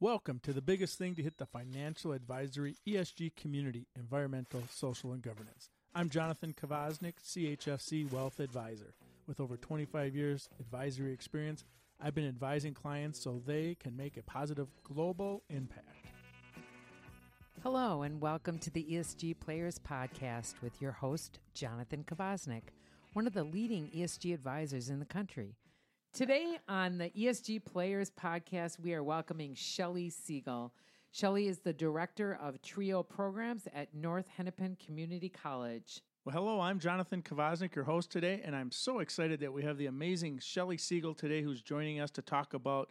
Welcome to the biggest thing to hit the financial advisory ESG community, environmental, social, and governance. I'm Jonathan Kvasnik, CHFC Wealth Advisor. With over 25 years advisory experience, I've been advising clients so they can make a positive global impact. Hello, and welcome to the ESG Players Podcast with your host, Jonathan Kvasnik, one of the leading ESG advisors in the country. Today on the ESG Players Podcast, we are welcoming Shelly Siegel. Shelly is the Director of TRIO Programs at North Hennepin Community College. Well, hello, I'm Jonathan Kvasnik, your host today, and I'm so excited that we have the amazing Shelly Siegel today who's joining us to talk about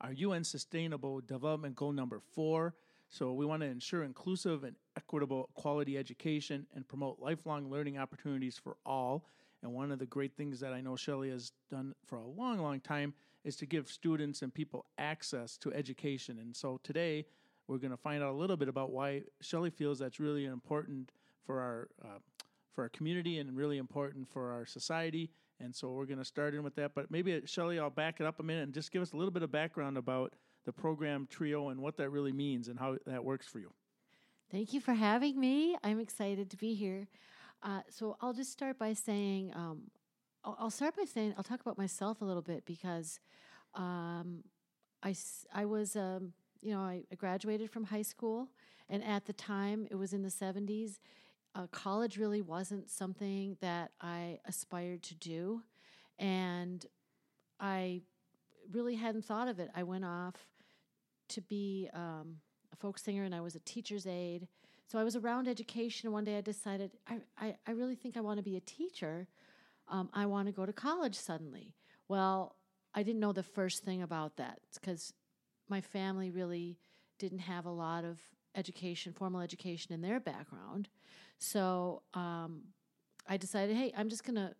our UN Sustainable Development Goal number 4. So we want to ensure inclusive and equitable quality education and promote lifelong learning opportunities for all. And one of the great things that I know Shelly has done for a long, long time is to give students and people access to education. And so today we're going to find out a little bit about why Shelly feels that's really important for our community and really important for our society. And so we're going to start in with that. But maybe, Shelly, I'll back it up a minute and just give us a little bit of background about the program TRIO and what that really means and how that works for you. Thank you for having me. I'm excited to be here. So I'll just start by saying, I'll talk about myself a little bit because I graduated from high school, and at the time, it was in the 70s, college really wasn't something that I aspired to do, and I really hadn't thought of it. I went off to be a folk singer, and I was a teacher's aide. So I was around education, and one day I decided, I really think I want to be a teacher. I want to go to college suddenly. Well, I didn't know the first thing about that because my family really didn't have a lot of formal education in their background. So I decided, hey, I'm just gonna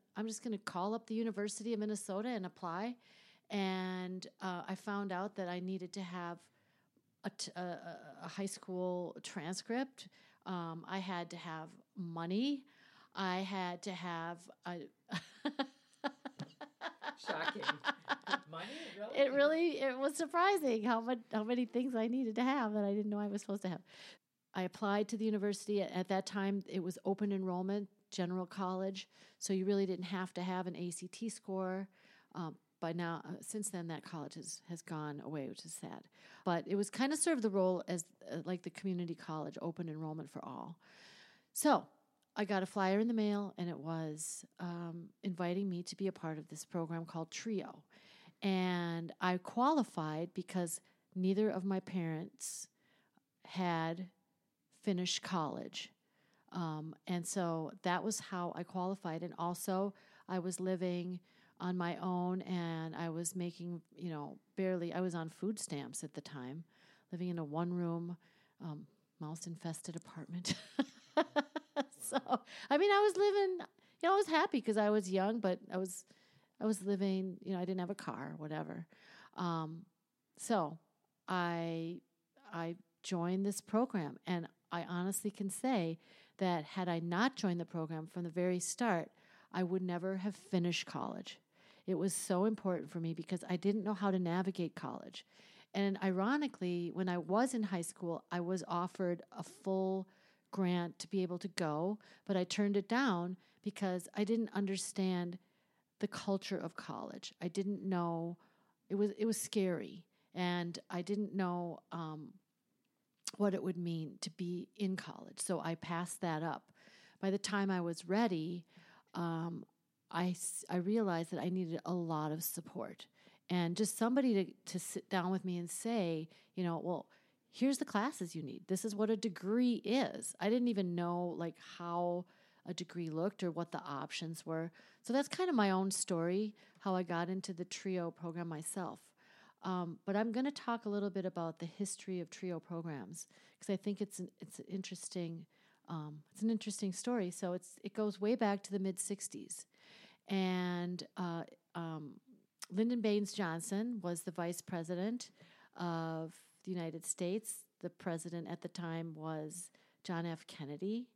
call up the University of Minnesota and apply. And I found out that I needed to have a high school transcript. I had to have money. I had to have shocking money. Really? It was surprising how many things I needed to have that I didn't know I was supposed to have. I applied to the university. At that time, it was open enrollment, general college, so you really didn't have to have an ACT score. By now, since then, that college has gone away, which is sad. But it was kind of served the role as like the community college, open enrollment for all. So I got a flyer in the mail, and it was inviting me to be a part of this program called TRIO. And I qualified because neither of my parents had finished college. And so that was how I qualified. And also, I was living on my own, and I was making, I was on food stamps at the time, living in a one-room, mouse-infested apartment. So, I was living, I was happy because I was young, but I was living, I didn't have a car, whatever. So I joined this program, and I honestly can say that had I not joined the program from the very start, I would never have finished college. It was so important for me because I didn't know how to navigate college. And ironically, when I was in high school, I was offered a full grant to be able to go, but I turned it down because I didn't understand the culture of college. I didn't know. It was scary, and I didn't know what it would mean to be in college. So I passed that up. By the time I was ready, I realized that I needed a lot of support and just somebody to sit down with me and say, well, here's the classes you need. This is what a degree is. I didn't even know how a degree looked or what the options were. So that's kind of my own story, how I got into the TRIO program myself. But I'm going to talk a little bit about the history of TRIO programs because I think it's an interesting story. So it goes way back to the mid-'60s, and Lyndon Baines Johnson was the vice president of the United States. The president at the time was John F. Kennedy,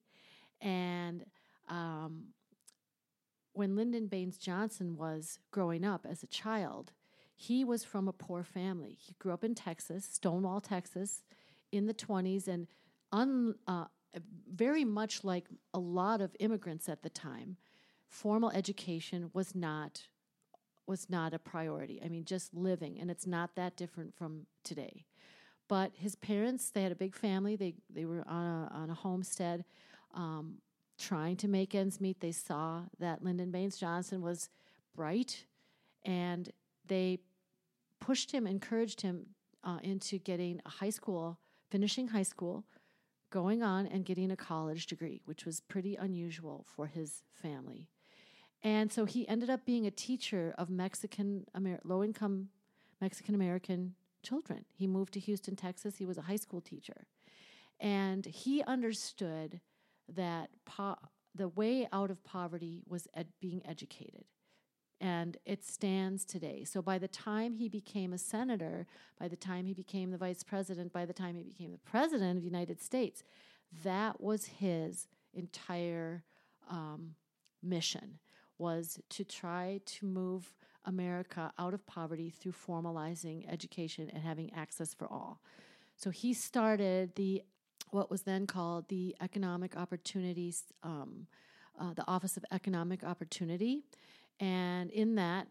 and when Lyndon Baines Johnson was growing up as a child, He was from a poor family. He grew up in Texas, Stonewall, Texas, in the 20s, and very much like a lot of immigrants at the time, formal education was not a priority. I mean, just living, and it's not that different from today. But his parents, they had a big family. They were on a homestead, trying to make ends meet. They saw that Lyndon Baines Johnson was bright, and they pushed him, encouraged him into getting a high school, finishing high school, going on and getting a college degree, which was pretty unusual for his family. And so he ended up being a teacher of low-income Mexican-American children. He moved to Houston, Texas. He was a high school teacher. And he understood that the way out of poverty was being educated. And it stands today. So by the time he became a senator, by the time he became the vice president, by the time he became the president of the United States, that was his entire mission, was to try to move America out of poverty through formalizing education and having access for all. So he started what was then called the Economic Opportunities, the Office of Economic Opportunity. And in that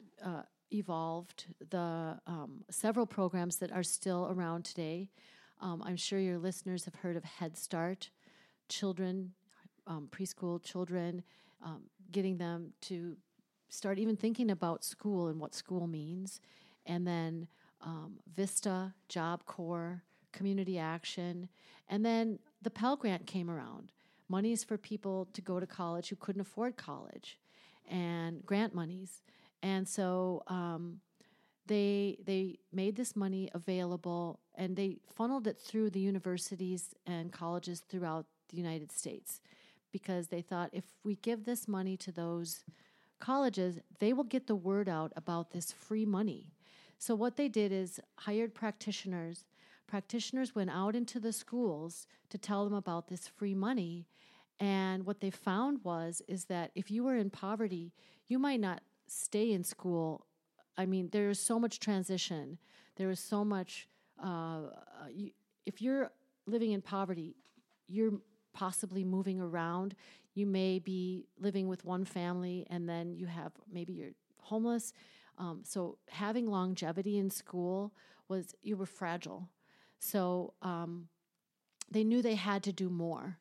evolved the several programs that are still around today. I'm sure your listeners have heard of Head Start, children, preschool children, getting them to start even thinking about school and what school means. And then VISTA, Job Corps, Community Action. And then the Pell Grant came around. Monies for people to go to college who couldn't afford college, and grant monies. And so they made this money available, and they funneled it through the universities and colleges throughout the United States, because they thought, if we give this money to those colleges, they will get the word out about this free money. So what they did is hired practitioners. Practitioners went out into the schools to tell them about this free money. And what they found is that if you were in poverty, you might not stay in school. I mean, there is so much transition. There is so much, if you're living in poverty, you're possibly moving around. You may be living with one family, and then maybe you're homeless. So having longevity in school you were fragile. So they knew they had to do more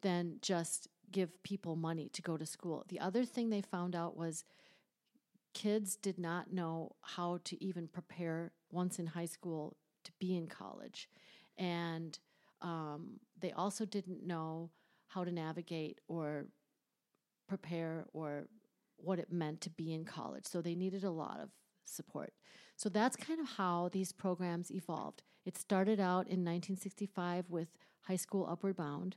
than just give people money to go to school. The other thing they found out was kids did not know how to even prepare once in high school to be in college. And they also didn't know how to navigate or prepare or what it meant to be in college. So they needed a lot of support. So that's kind of how these programs evolved. It started out in 1965 with High School Upward Bound.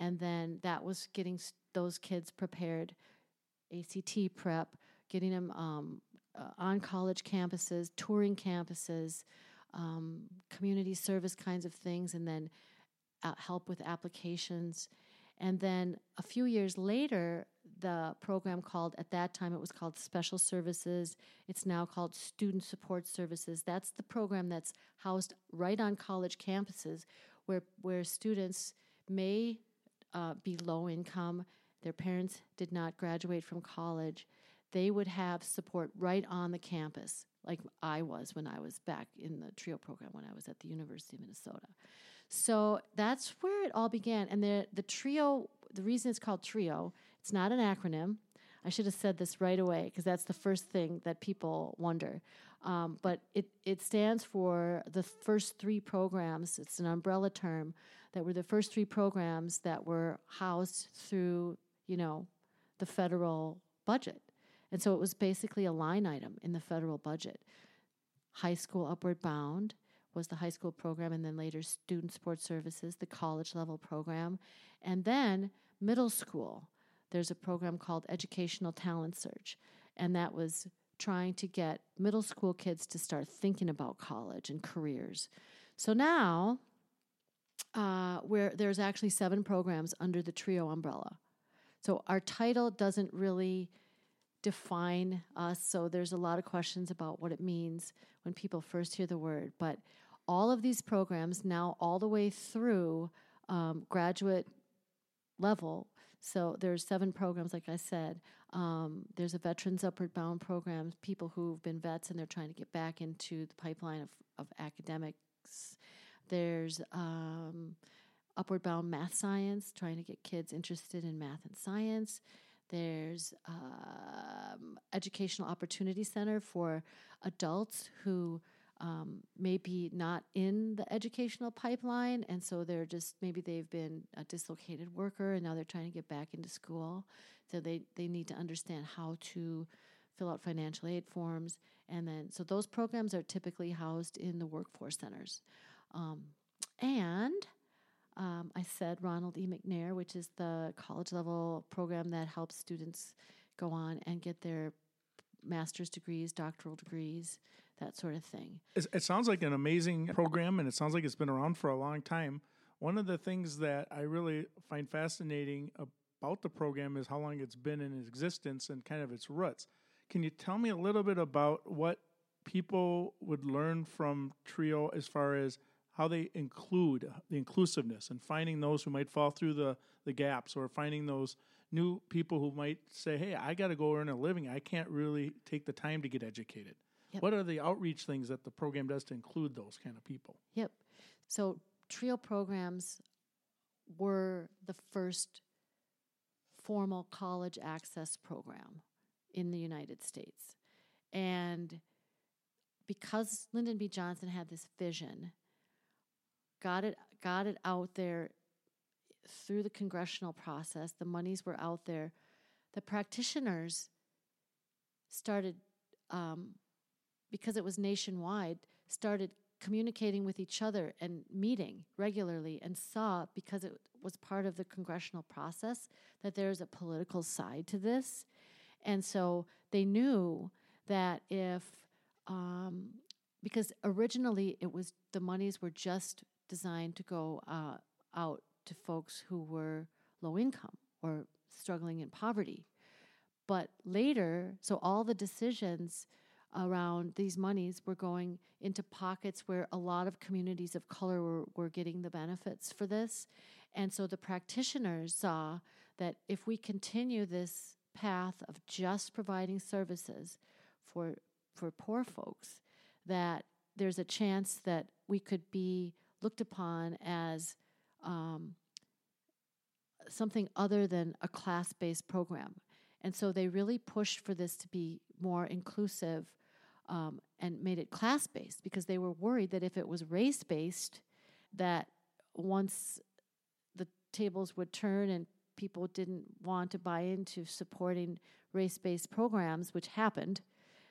And then that was getting those kids prepared, ACT prep, getting them on college campuses, touring campuses, community service kinds of things, and then help with applications. And then a few years later, the program at that time it was called Special Services. It's now called Student Support Services. That's the program that's housed right on college campuses where students may be low income, their parents did not graduate from college, they would have support right on the campus, like I was when I was back in the TRIO program when I was at the University of Minnesota. So that's where it all began. And the TRIO, the reason it's called TRIO, it's not an acronym. I should have said this right away because that's the first thing that people wonder. But it stands for the first three programs. It's an umbrella term that were the first three programs that were housed through, the federal budget. And so it was basically a line item in the federal budget. High School Upward Bound was the high school program, and then later Student Support Services, the college-level program. And then middle school, there's a program called Educational Talent Search, and that was trying to get middle school kids to start thinking about college and careers. So now there's actually 7 programs under the TRIO umbrella. So our title doesn't really define us. So there's a lot of questions about what it means when people first hear the word. But all of these programs now all the way through graduate level. So there's 7 programs, like I said. There's a Veterans Upward Bound program, people who've been vets and they're trying to get back into the pipeline of academics. There's Upward Bound Math Science, trying to get kids interested in math and science. There's Educational Opportunity Center for adults who may be not in the educational pipeline, and so they're just, maybe they've been a dislocated worker, and now they're trying to get back into school. So they need to understand how to fill out financial aid forms. And then, so those programs are typically housed in the workforce centers. I said Ronald E. McNair, which is the college-level program that helps students go on and get their master's degrees, doctoral degrees, that sort of thing. It sounds like an amazing program, and it sounds like it's been around for a long time. One of the things that I really find fascinating about the program is how long it's been in existence and kind of its roots. Can you tell me a little bit about what people would learn from TRIO as far as how they include the inclusiveness and finding those who might fall through the gaps, or finding those new people who might say, hey, I got to go earn a living. I can't really take the time to get educated. Yep. What are the outreach things that the program does to include those kind of people? Yep. So TRIO programs were the first formal college access program in the United States. And because Lyndon B. Johnson had this vision, got it out there through the congressional process, the monies were out there, the practitioners started, because it was nationwide, started communicating with each other and meeting regularly, and saw, because it was part of the congressional process, that there's a political side to this. And so they knew that if, because originally it was, the monies were just designed to go out to folks who were low income or struggling in poverty. But later, so all the decisions around these monies were going into pockets where a lot of communities of color were getting the benefits for this. And so the practitioners saw that if we continue this path of just providing services for poor folks, that there's a chance that we could be looked upon as something other than a class-based program. And so they really pushed for this to be more inclusive and made it class-based, because they were worried that if it was race-based, that once the tables would turn and people didn't want to buy into supporting race-based programs, which happened,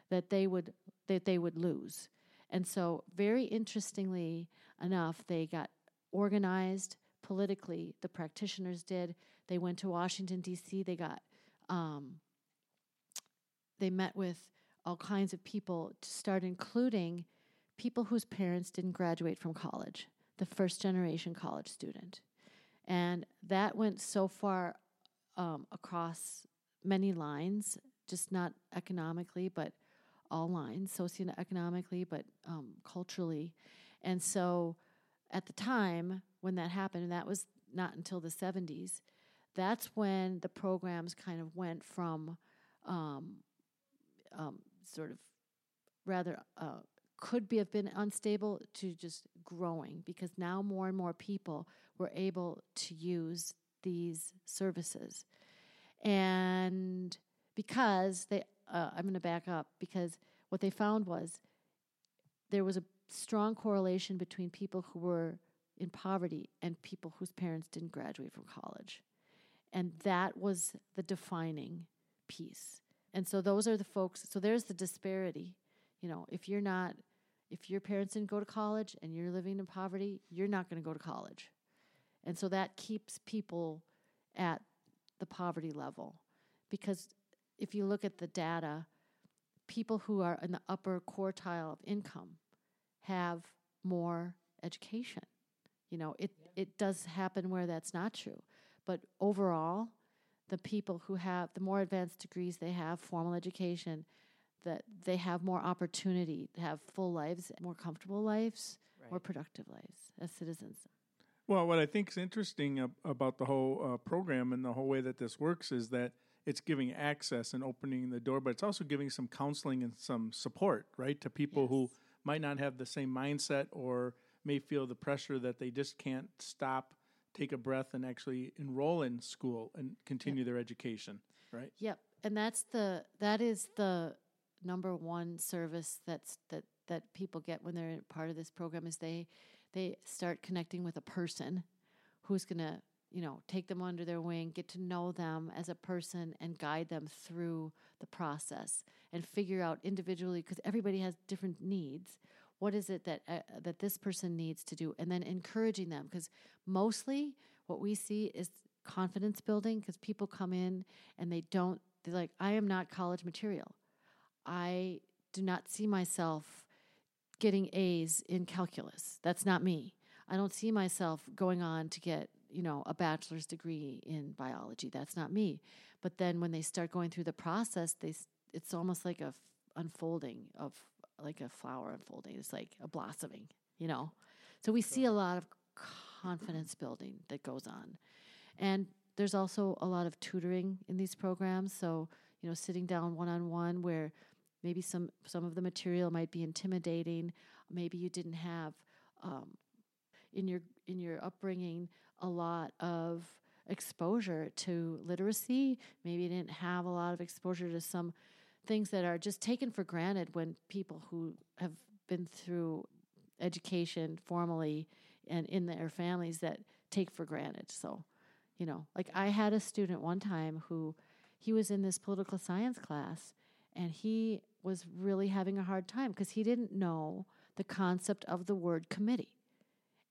that they would lose. And so, very interestingly enough, they got organized politically. The practitioners did. They went to Washington, D.C. They got, they met with all kinds of people to start including people whose parents didn't graduate from college, the first-generation college student. And that went so far across many lines, just not economically, but all lines, socioeconomically, but culturally. And so at the time when that happened, and that was not until the 70s, that's when the programs kind of went from sort of rather have been unstable to just growing, because now more and more people were able to use these services. And because they I'm going to back up, because what they found was there was a strong correlation between people who were in poverty and people whose parents didn't graduate from college. And that was the defining piece. And so those are the folks, so there's the disparity. You know, if your parents didn't go to college and you're living in poverty, you're not going to go to college. And so that keeps people at the poverty level, because if you look at the data, people who are in the upper quartile of income have more education. You know, it does happen where that's not true. But overall, the people who have the more advanced degrees, they have formal education, that they have more opportunity to have full lives, more comfortable lives, more productive lives as citizens. Well, what I think is interesting about the whole program and the whole way that this works is that it's giving access and opening the door, but it's also giving some counseling and some support, right, to people who might not have the same mindset or may feel the pressure that they just can't stop, take a breath, and actually enroll in school and continue their education, right? Yep, and that is the number one service that people get when they're part of this program is they start connecting with a person who's going to, take them under their wing, get to know them as a person and guide them through the process and figure out individually, because everybody has different needs, what is it that this person needs to do, and then encouraging them, because mostly what we see is confidence building, because people come in and they're like, I am not college material. I do not see myself getting A's in calculus. That's not me. I don't see myself going on to get, a bachelor's degree in biology. That's not me. But then when they start going through the process, it's almost like a unfolding of like a flower unfolding. It's like a blossoming, So we see a lot of confidence building that goes on. And there's also a lot of tutoring in these programs. So, sitting down one-on-one where maybe some of the material might be intimidating. Maybe you didn't have in your upbringing a lot of exposure to literacy. Maybe you didn't have a lot of exposure to some things that are just taken for granted when people who have been through education formally and in their families that take for granted. So, like I had a student one time who he was in this political science class and he was really having a hard time because he didn't know the concept of the word committee.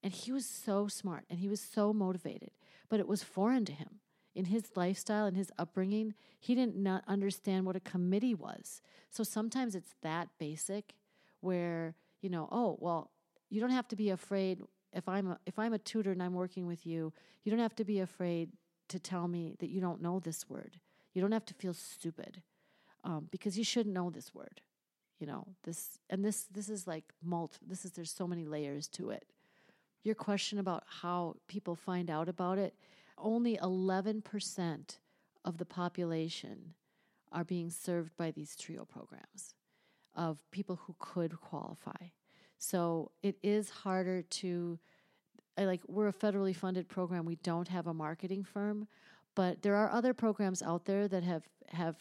And he was so smart and he was so motivated, but it was foreign to him. In his lifestyle and his upbringing, he did not understand what a committee was. So sometimes it's that basic where, you don't have to be afraid. If I'm a tutor and I'm working with you, you don't have to be afraid to tell me that you don't know this word. You don't have to feel stupid. Because you should know this word, this is like there's so many layers to it. Your question about how people find out about it, only 11% of the population are being served by these TRIO programs of people who could qualify. So it is harder to, we're a federally funded program. We don't have a marketing firm, but there are other programs out there that have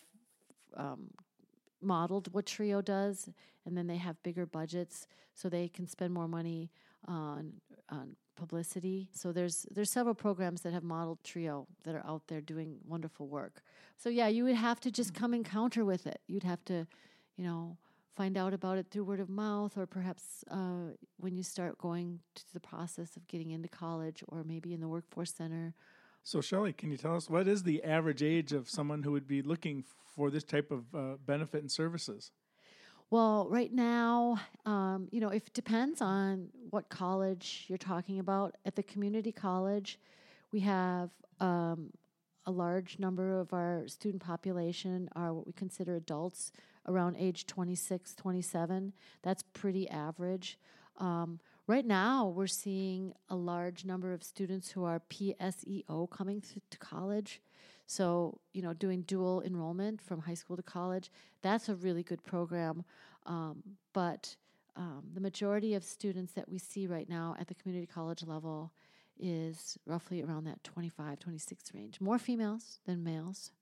modeled what TRIO does, and then they have bigger budgets so they can spend more money on publicity. So there's several programs that have modeled TRIO that are out there doing wonderful work. So yeah, you would have to just come encounter with it. You'd have to, find out about it through word of mouth, or perhaps when you start going to the process of getting into college, or maybe in the workforce center. So, Shelly, can you tell us what is the average age of someone who would be looking for this type of benefit and services? Well, right now, it depends on what college you're talking about. At the community college, we have a large number of our student population are what we consider adults around age 26, 27. That's pretty average. Right now, we're seeing a large number of students who are PSEO coming to college. So, doing dual enrollment from high school to college, that's a really good program. But the majority of students that we see right now at the community college level is roughly around that 25, 26 range. More females than males.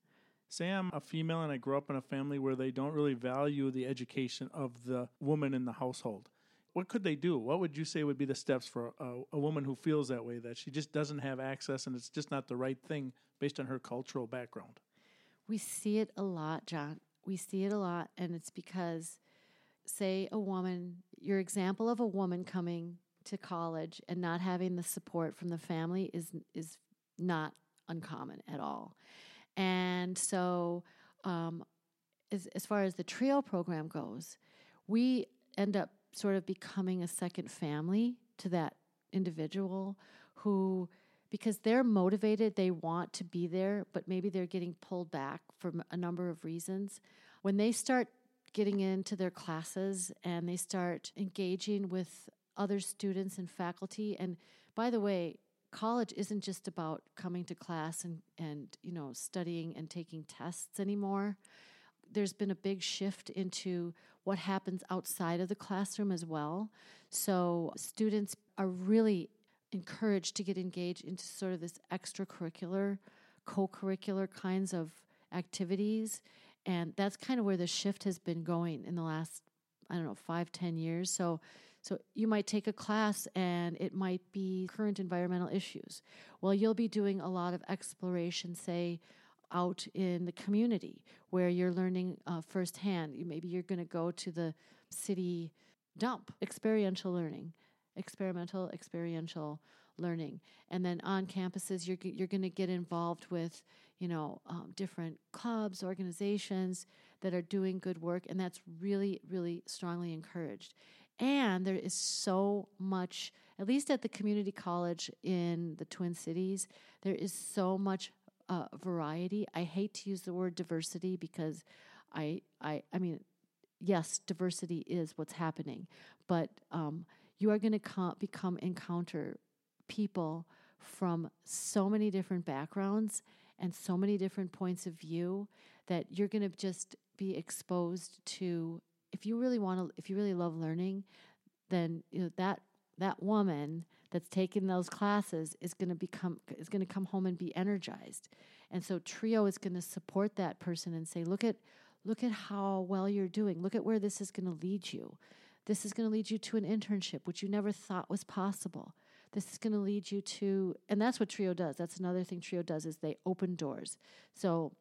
Say I'm a female and I grew up in a family where they don't really value the education of the woman in the household. What could they do? What would you say would be the steps for a woman who feels that way, that she just doesn't have access and it's just not the right thing based on her cultural background? We see it a lot, John. We see it a lot, and it's because, say, a woman, your example of a woman coming to college and not having the support from the family is not uncommon at all. And so as far as the TRIO program goes, we end up sort of becoming a second family to that individual who because they're motivated, they want to be there, but maybe they're getting pulled back for a number of reasons. When they start getting into their classes and they start engaging with other students and faculty, and by the way, college isn't just about coming to class and studying and taking tests anymore. There's been a big shift into what happens outside of the classroom as well. So students are really encouraged to get engaged into sort of this extracurricular, co-curricular kinds of activities. And that's kind of where the shift has been going in the last, 5-10 years. So you might take a class and it might be current environmental issues. Well, you'll be doing a lot of exploration, say, out in the community where you're learning firsthand. Maybe you're going to go to the city dump, experiential learning. And then on campuses, you're going to get involved with, different clubs, organizations that are doing good work. And that's really, really strongly encouraged. And there is so much, at least at the community college in the Twin Cities, there is so much variety. I hate to use the word diversity because I mean, yes, diversity is what's happening, but you are going to encounter people from so many different backgrounds and so many different points of view that you're going to just be exposed to. If you really love learning, then that woman that's taking those classes is going to come home and be energized. And so TRIO is going to support that person and say, look at how well you're doing. Look at where this is going to lead you. This is going to lead you to an internship, which you never thought was possible. This is going to lead you to, and that's what TRIO does. That's another thing TRIO does is they open doors. So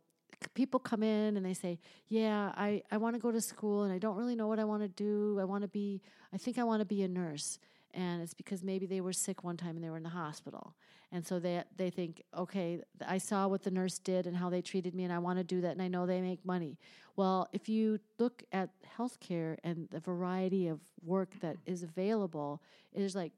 people come in and they say, yeah, I want to go to school and I don't really know what I want to do. I think I want to be a nurse. And it's because maybe they were sick one time and they were in the hospital. And so they think, okay, I saw what the nurse did and how they treated me and I want to do that and I know they make money. Well, if you look at healthcare and the variety of work that is available, it is like,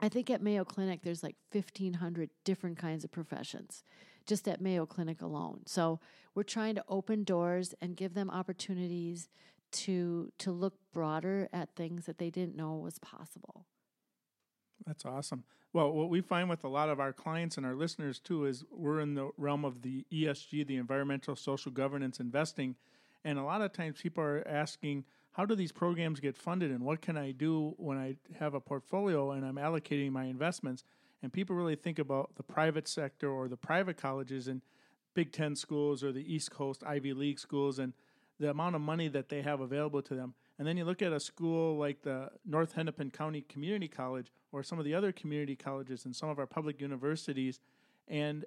I think at Mayo Clinic, there's like 1,500 different kinds of professions just at Mayo Clinic alone. So we're trying to open doors and give them opportunities to look broader at things that they didn't know was possible. That's awesome. Well, what we find with a lot of our clients and our listeners, too, is we're in the realm of the ESG, the environmental, social governance, investing. And a lot of times people are asking, how do these programs get funded and what can I do when I have a portfolio and I'm allocating my investments? And people really think about the private sector or the private colleges and Big Ten schools or the East Coast Ivy League schools and the amount of money that they have available to them. And then you look at a school like the North Hennepin County Community College or some of the other community colleges and some of our public universities, and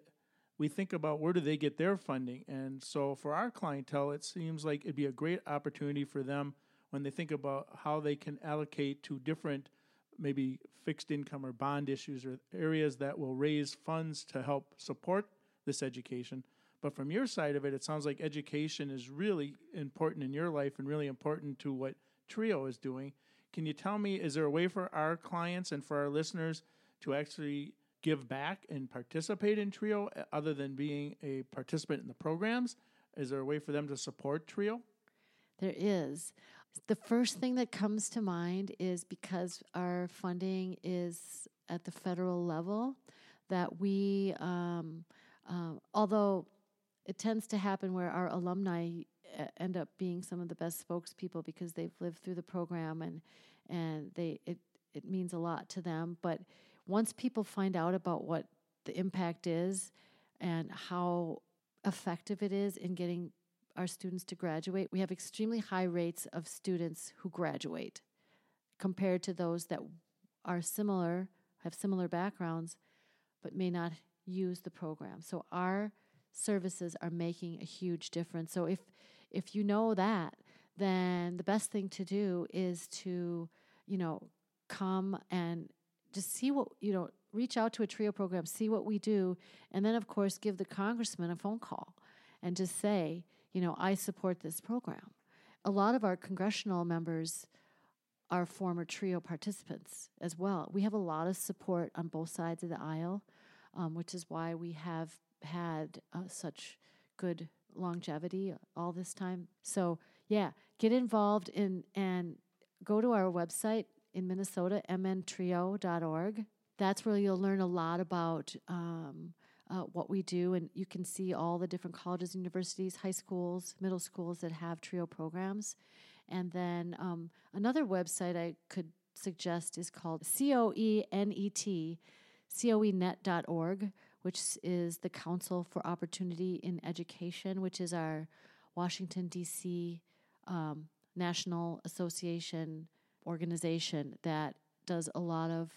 we think about where do they get their funding. And so for our clientele, it seems like it'd be a great opportunity for them when they think about how they can allocate to different maybe fixed income or bond issues or areas that will raise funds to help support this education. But from your side of it, it sounds like education is really important in your life and really important to what TRIO is doing. Can you tell me, is there a way for our clients and for our listeners to actually give back and participate in TRIO other than being a participant in the programs? Is there a way for them to support TRIO? There is. The first thing that comes to mind is because our funding is at the federal level, that we, although it tends to happen where our alumni end up being some of the best spokespeople because they've lived through the program and it means a lot to them. But once people find out about what the impact is and how effective it is in getting our students to graduate, we have extremely high rates of students who graduate compared to those that are similar, have similar backgrounds, but may not use the program. So our services are making a huge difference. So if you know that, then the best thing to do is to, come and just see what, reach out to a TRIO program, see what we do, and then, of course, give the congressman a phone call and just say, I support this program. A lot of our congressional members are former TRIO participants as well. We have a lot of support on both sides of the aisle. which is why we have had such good longevity all this time. So yeah, get involved and go to our website in Minnesota, mntrio.org. That's where you'll learn a lot about what we do, and you can see all the different colleges, universities, high schools, middle schools that have TRIO programs. And then another website I could suggest is called COENET, COENET.org, which is the Council for Opportunity in Education, which is our Washington, D.C. National Association organization that does a lot of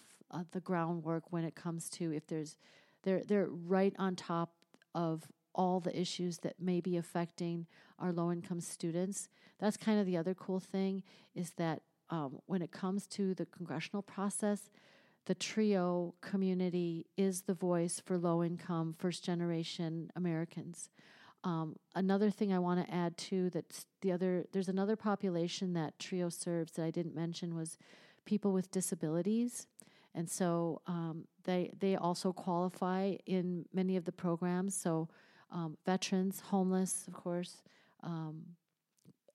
the groundwork when it comes to if there's, they're right on top of all the issues that may be affecting our low-income students. That's kind of the other cool thing is that when it comes to the congressional process, the TRIO community is the voice for low-income, first-generation Americans. Another thing I want to add too, there's another population that TRIO serves that I didn't mention was people with disabilities. And so they also qualify in many of the programs. So veterans, homeless, of course,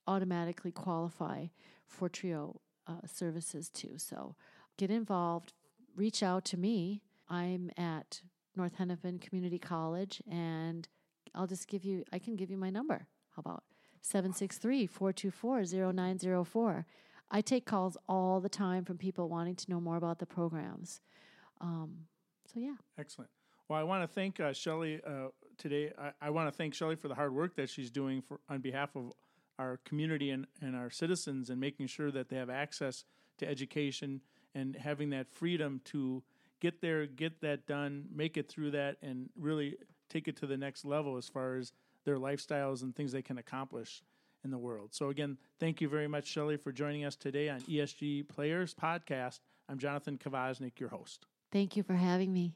automatically qualify for TRIO services too. So get involved. Reach out to me. I'm at North Hennepin Community College, and I can give you my number. How about 763-424-0904. I take calls all the time from people wanting to know more about the programs. So yeah. Excellent. Well, I want to thank Shelly today. I want to thank Shelly for the hard work that she's doing on behalf of our community and our citizens, and making sure that they have access to education and having that freedom to get there, get that done, make it through that, and really take it to the next level as far as their lifestyles and things they can accomplish in the world. So again, thank you very much, Shelly, for joining us today on ESG Players Podcast. I'm Jonathan Kvasnik, your host. Thank you for having me.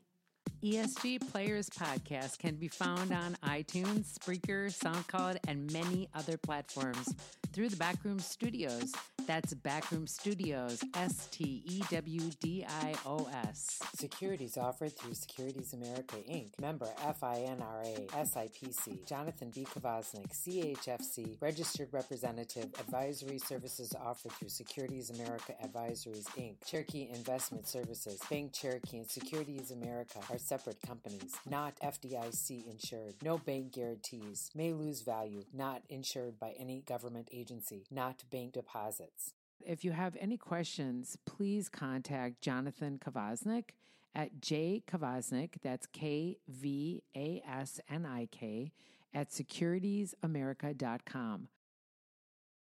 ESG Players Podcast can be found on iTunes, Spreaker, SoundCloud, and many other platforms through the Backroom Studios. That's Backroom Studios, STEWDIOS. Securities offered through Securities America, Inc., member FINRA, SIPC. Jonathan B. Kvasnik, CHFC, registered representative. Advisory services offered through Securities America Advisories, Inc., Cherokee Investment Services, Bank Cherokee, and Securities America are separate companies, not FDIC insured, no bank guarantees, may lose value, not insured by any government agency, not bank deposits. If you have any questions, please contact Jonathan Kvasnik at jkvasnik, that's Kvasnik, at securitiesamerica.com.